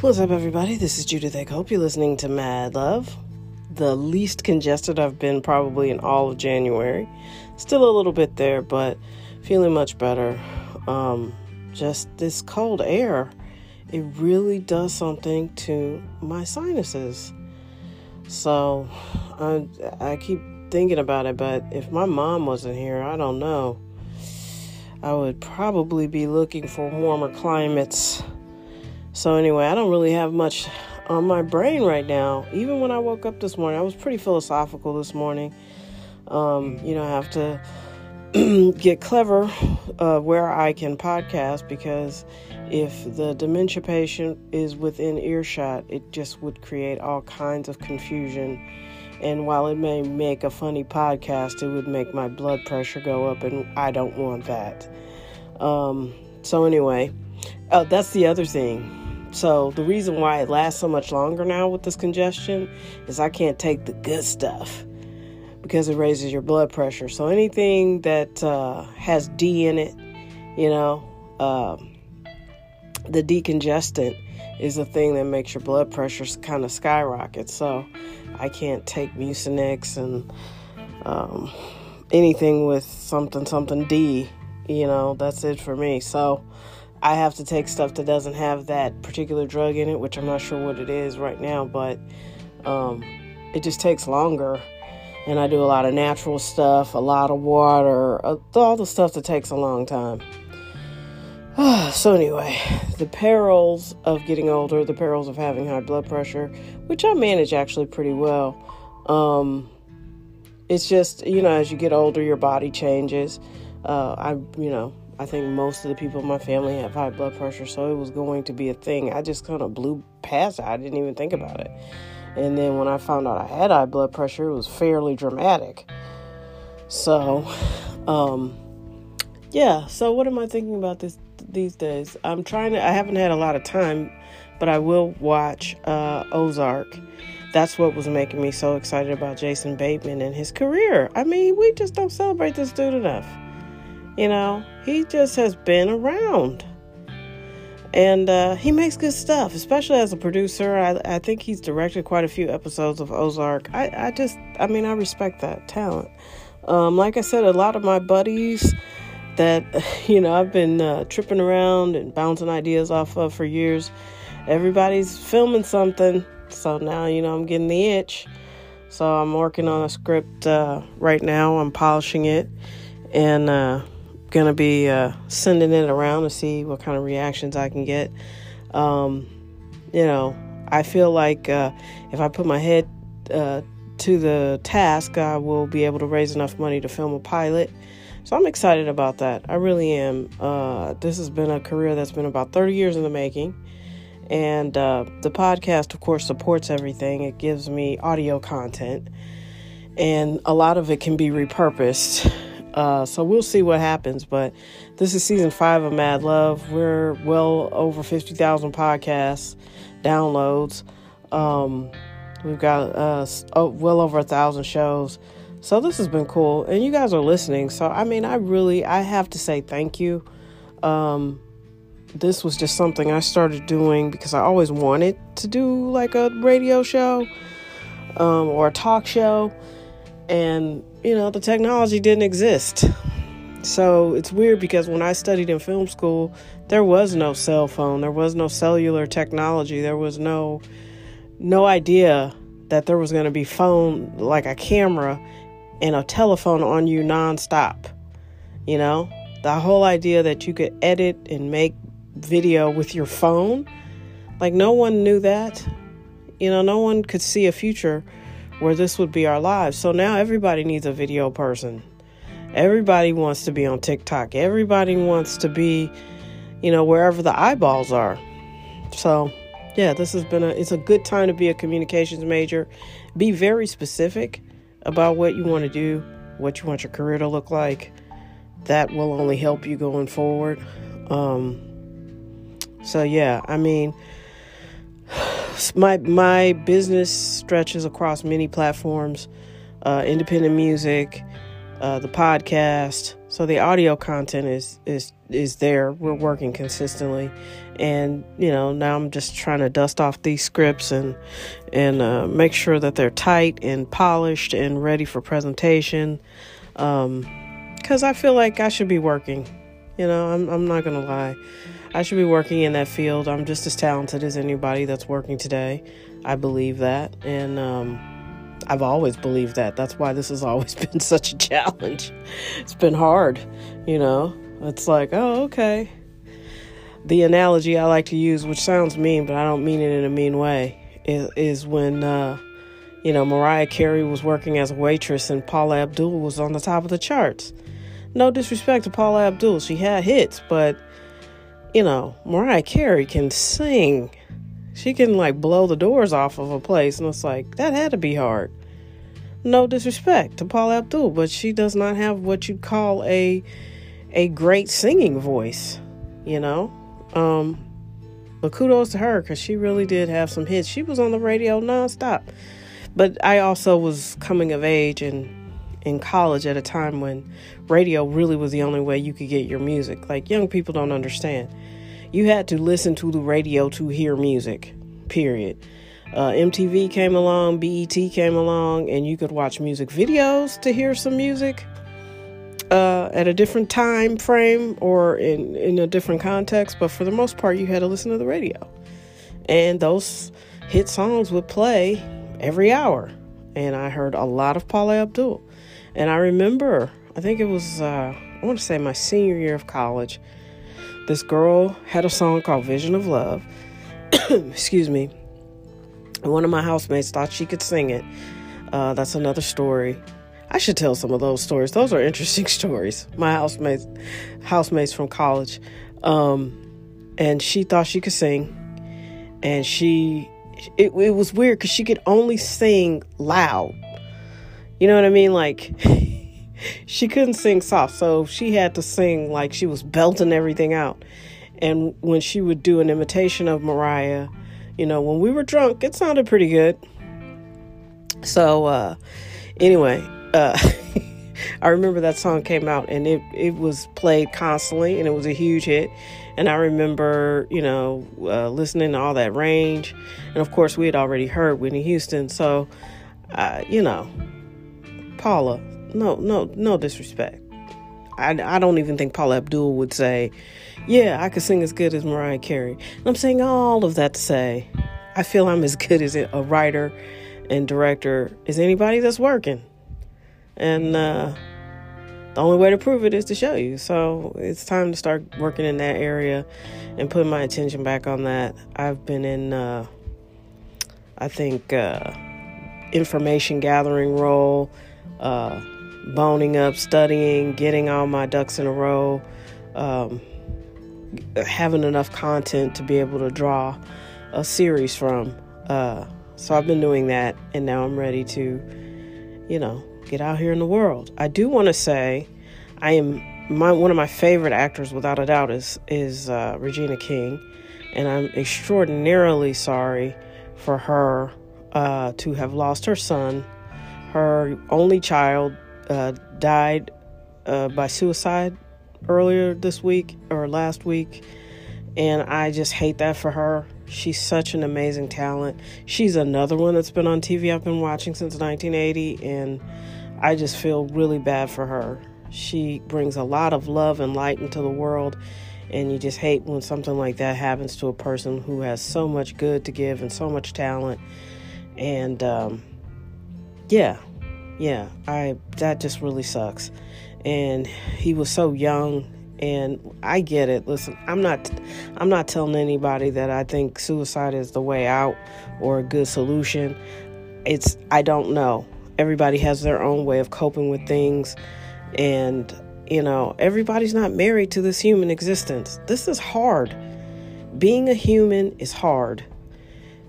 What's up, everybody? This is Judith Egg. Hope you're listening to Mad Love. The least congested I've been probably in all of January. Still a little bit there, but feeling much better. Just this cold air, it really does something to my sinuses. So I keep thinking about it, but if my mom wasn't here, I don't know. I would probably be looking for warmer climates. So anyway, I don't really have much on my brain right now. Even when I woke up this morning, I was pretty philosophical this morning. I have to get clever where I can podcast, because if the dementia patient is within earshot, it just would create all kinds of confusion. And while it may make a funny podcast, it would make my blood pressure go up, and I don't want that. So anyway, oh, that's the other thing. So the reason why it lasts so much longer now with this congestion is I can't take the good stuff because it raises your blood pressure. So anything that has D in it, the decongestant is a thing that makes your blood pressure kind of skyrocket. So I can't take Mucinex and anything with something D, that's it for me. So I have to take stuff that doesn't have that particular drug in it, which I'm not sure what it is right now, but it just takes longer. And I do a lot of natural stuff, a lot of water, all the stuff that takes a long time. So anyway, the perils of getting older, the perils of having high blood pressure, which I manage actually pretty well. It's just, as you get older, your body changes. I think most of the people in my family have high blood pressure, so it was going to be a thing. I just kind of blew past it. I didn't even think about it. And then when I found out I had high blood pressure, it was fairly dramatic. So, so what am I thinking about these days? I haven't had a lot of time, but I will watch Ozark. That's what was making me so excited about Jason Bateman and his career. I mean, we just don't celebrate this dude enough. He just has been around, and he makes good stuff, especially as a producer. I think he's directed quite a few episodes of Ozark. I respect that talent. Like I said, a lot of my buddies that, I've been tripping around and bouncing ideas off of for years, everybody's filming something. So now, I'm getting the itch. So I'm working on a script right now. I'm polishing it, and gonna be sending it around to see what kind of reactions I can get. I feel like if I put my head to the task, I will be able to raise enough money to film a pilot. So I'm excited about that. I really am. This has been a career that's been about 30 years in the making, and the podcast, of course, supports everything. It gives me audio content, and a lot of it can be repurposed. So we'll see what happens, but this is season 5 of Mad Love. We're well over 50,000 podcasts downloads. We've got well over 1,000 shows. So this has been cool, and you guys are listening. So I have to say thank you. This was just something I started doing because I always wanted to do like a radio show or a talk show, and the technology didn't exist. So it's weird, because when I studied in film school, there was no cell phone. There was no cellular technology. There was no idea that there was going to be phone, like a camera and a telephone on you nonstop. The whole idea that you could edit and make video with your phone, like no one knew that. No one could see a future where this would be our lives. So now everybody needs a video person. Everybody wants to be on TikTok. Everybody wants to be, wherever the eyeballs are. So yeah, this has been it's a good time to be a communications major. Be very specific about what you want to do, what you want your career to look like. That will only help you going forward. My business stretches across many platforms, independent music, the podcast. So the audio content is there. We're working consistently, and now I'm just trying to dust off these scripts and make sure that they're tight and polished and ready for presentation. 'Cause I feel like I should be working. I'm not gonna lie. I should be working in that field. I'm just as talented as anybody that's working today. I believe that, and I've always believed that. That's why this has always been such a challenge. It's been hard, It's like, oh, okay. The analogy I like to use, which sounds mean, but I don't mean it in a mean way, is when, Mariah Carey was working as a waitress and Paula Abdul was on the top of the charts. No disrespect to Paula Abdul. She had hits, but, Mariah Carey can sing. She can blow the doors off of a place. And it's like, that had to be hard. No disrespect to Paula Abdul, but she does not have what you'd call a great singing voice, But kudos to her, because she really did have some hits. She was on the radio nonstop. But I also was coming of age and in college at a time when radio really was the only way you could get your music. Young people don't understand. You had to listen to the radio to hear music, period. MTV came along, BET came along, and you could watch music videos to hear some music at a different time frame or in a different context. But for the most part, you had to listen to the radio. And those hit songs would play every hour. And I heard a lot of Paula Abdul. And I remember, I think it was, I want to say my senior year of college, this girl had a song called Vision of Love. Excuse me. And one of my housemates thought she could sing it. That's another story. I should tell some of those stories. Those are interesting stories. My housemates from college. And she thought she could sing. And it was weird because she could only sing loud. You know what I mean? She couldn't sing soft, so she had to sing like she was belting everything out. And when she would do an imitation of Mariah, when we were drunk, it sounded pretty good. So, I remember that song came out, and it was played constantly, and it was a huge hit. And I remember, listening to all that range. And, of course, we had already heard Whitney Houston. So, Paula... No disrespect. I don't even think Paula Abdul would say, yeah, I could sing as good as Mariah Carey. And I'm saying all of that to say, I feel I'm as good as a writer and director as anybody that's working. And the only way to prove it is to show you. So it's time to start working in that area and putting my attention back on that. I've been in, information gathering role, boning up, studying, getting all my ducks in a row, having enough content to be able to draw a series from. So I've been doing that, and now I'm ready to, get out here in the world. I do want to say one of my favorite actors, without a doubt, is Regina King, and I'm extraordinarily sorry for her to have lost her son. Her only child died by suicide earlier this week or last week. And I just hate that for her. She's such an amazing talent. She's another one that's been on TV I've been watching since 1980. And I just feel really bad for her. She brings a lot of love and light into the world. And you just hate when something like that happens to a person who has so much good to give and so much talent. And, that just really sucks. And he was so young, and I get it. Listen, I'm not telling anybody that I think suicide is the way out or a good solution. I don't know. Everybody has their own way of coping with things, and everybody's not married to this human existence. This is hard. Being a human is hard.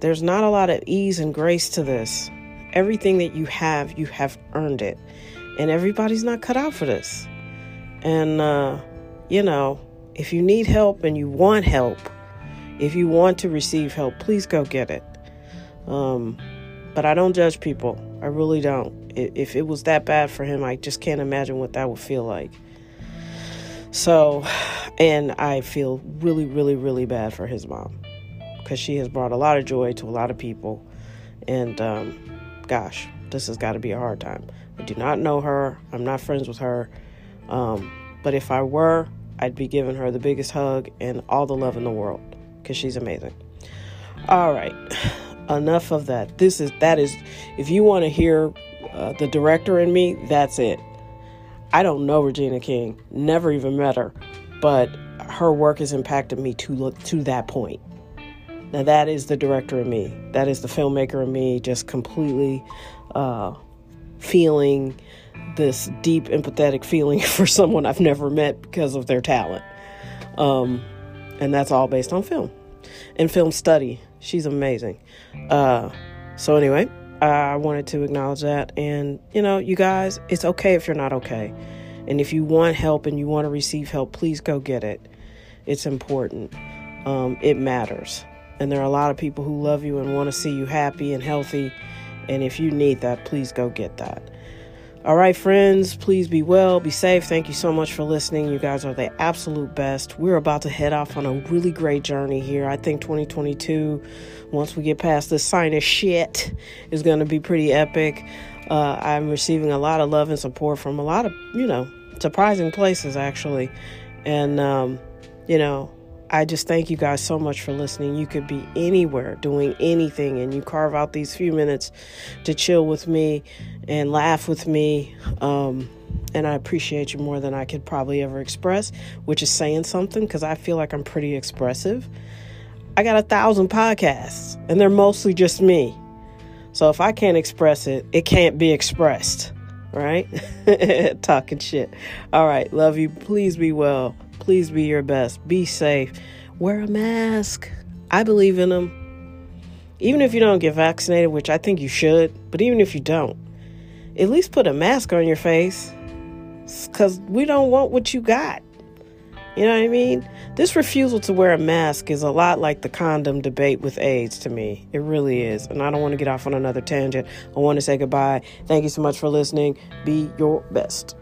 There's not a lot of ease and grace to this. Everything that you have earned it. And everybody's not cut out for this. And, if you need help and you want help, if you want to receive help, please go get it. But I don't judge people. I I really don't. If it was that bad for him, I just can't imagine what that would feel like. So, and I feel really, really, really bad for his mom, because she has brought a lot of joy to a lot of people. And, gosh, this has got to be a hard time. I do not know her. I'm not friends with her. But if I were, I'd be giving her the biggest hug and all the love in the world, because she's amazing. All right. Enough of that. That is, if you want to hear the director in me, that's it. I don't know Regina King, never even met her, but her work has impacted me to that point. Now that is the director in me. That is the filmmaker in me, just completely feeling this deep empathetic feeling for someone I've never met because of their talent. And that's all based on film and film study. She's amazing. So anyway, I wanted to acknowledge that. And, you know, you guys, it's okay if you're not okay. And if you want help and you want to receive help, please go get it. It's important. It matters. And there are a lot of people who love you and want to see you happy and healthy. And if you need that, please go get that. All right, friends, please be well, be safe. Thank you so much for listening. You guys are the absolute best. We're about to head off on a really great journey here. I think 2022, once we get past this sinus shit, is going to be pretty epic. I'm receiving a lot of love and support from a lot of, you know, surprising places, actually. And, you know, I just thank you guys so much for listening. You could be anywhere doing anything, and you carve out these few minutes to chill with me and laugh with me. And I appreciate you more than I could probably ever express, which is saying something, because I feel like I'm pretty expressive. I got 1,000 podcasts and they're mostly just me. So if I can't express it, it can't be expressed. Right? Talking shit. All right. Love you. Please be well. Please be your best. Be safe. Wear a mask. I believe in them. Even if you don't get vaccinated, which I think you should, but even if you don't, at least put a mask on your face, because we don't want what you got. You know what I mean? This refusal to wear a mask is a lot like the condom debate with AIDS to me. It really is. And I don't want to get off on another tangent. I want to say goodbye. Thank you so much for listening. Be your best.